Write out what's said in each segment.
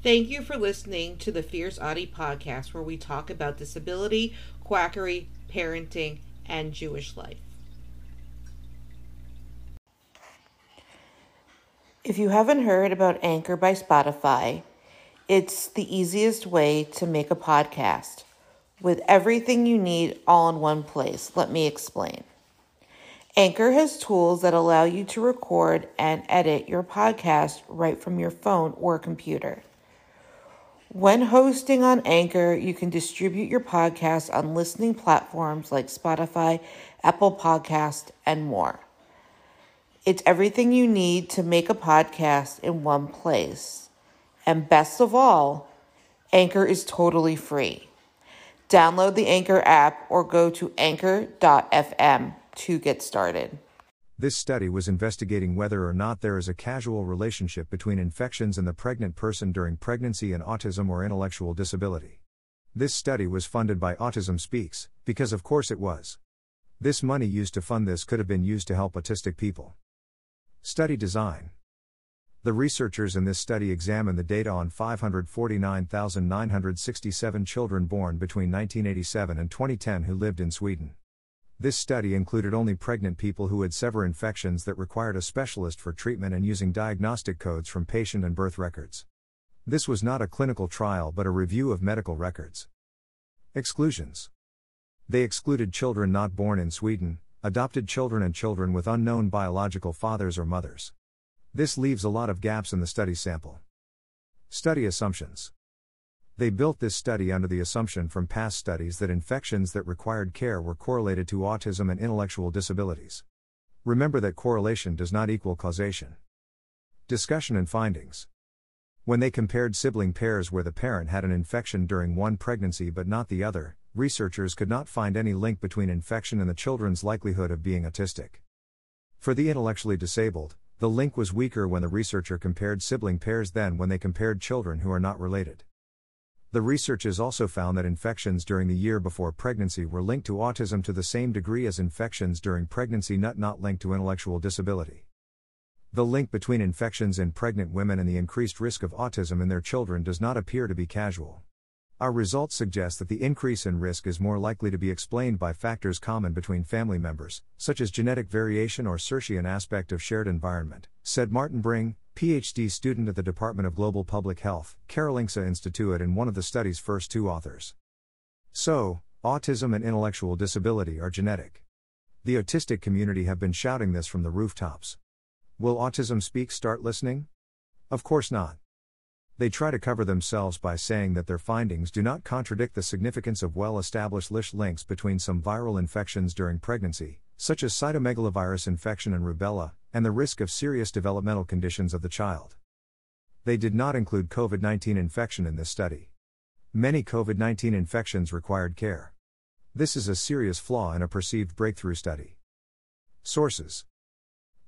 Thank you for listening to the Fierce Autie podcast, where we talk about disability, quackery, parenting, and Jewish life. If you haven't heard about Anchor by Spotify, it's the easiest way to make a podcast with everything you need all in one place. Let me explain. Anchor has tools that allow you to record and edit your podcast right from your phone or computer. When hosting on Anchor, you can distribute your podcast on listening platforms like Spotify, Apple Podcasts, and more. It's everything you need to make a podcast in one place. And best of all, Anchor is totally free. Download the Anchor app or go to anchor.fm to get started. This study was investigating whether or not there is a causal relationship between infections in the pregnant person during pregnancy and autism or intellectual disability. This study was funded by Autism Speaks, because of course it was. This money used to fund this could have been used to help autistic people. Study design. The researchers in this study examined the data on 549,967 children born between 1987 and 2010 who lived in Sweden. This study included only pregnant people who had severe infections that required a specialist for treatment and using diagnostic codes from patient and birth records. This was not a clinical trial but a review of medical records. Exclusions. They excluded children not born in Sweden, adopted children, and children with unknown biological fathers or mothers. This leaves a lot of gaps in the study sample. Study assumptions. They built this study under the assumption from past studies that infections that required care were correlated to autism and intellectual disabilities. Remember that correlation does not equal causation. Discussion and findings. When they compared sibling pairs where the parent had an infection during one pregnancy but not the other, researchers could not find any link between infection and the children's likelihood of being autistic. For the intellectually disabled, the link was weaker when the researcher compared sibling pairs than when they compared children who are not related. The researchers also found that infections during the year before pregnancy were linked to autism to the same degree as infections during pregnancy not linked to intellectual disability. The link between infections in pregnant women and the increased risk of autism in their children does not appear to be causal. Our results suggest that the increase in risk is more likely to be explained by factors common between family members, such as genetic variation or an aspect of shared environment, said Martin Bring, PhD student at the Department of Global Public Health, Karolinska Institutet, and one of the study's first two authors. So, autism and intellectual disability are genetic. The autistic community have been shouting this from the rooftops. Will Autism Speak start listening? Of course not. They try to cover themselves by saying that their findings do not contradict the significance of well-established links between some viral infections during pregnancy, such as cytomegalovirus infection and rubella, and the risk of serious developmental conditions of the child. They did not include COVID-19 infection in this study. Many COVID-19 infections required care. This is a serious flaw in a perceived breakthrough study. Sources.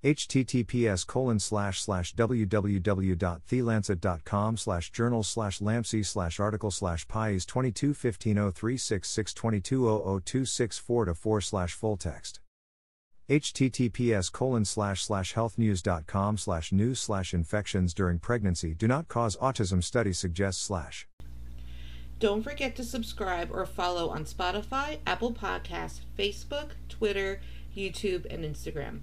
https://www.thelancet.com/journal/lampsy/article/pies2215036622002644/full text. https://healthnews.com/news/infections during pregnancy do not cause autism study suggests / Don't forget to subscribe or follow on Spotify, Apple Podcasts, Facebook, Twitter, YouTube, and Instagram.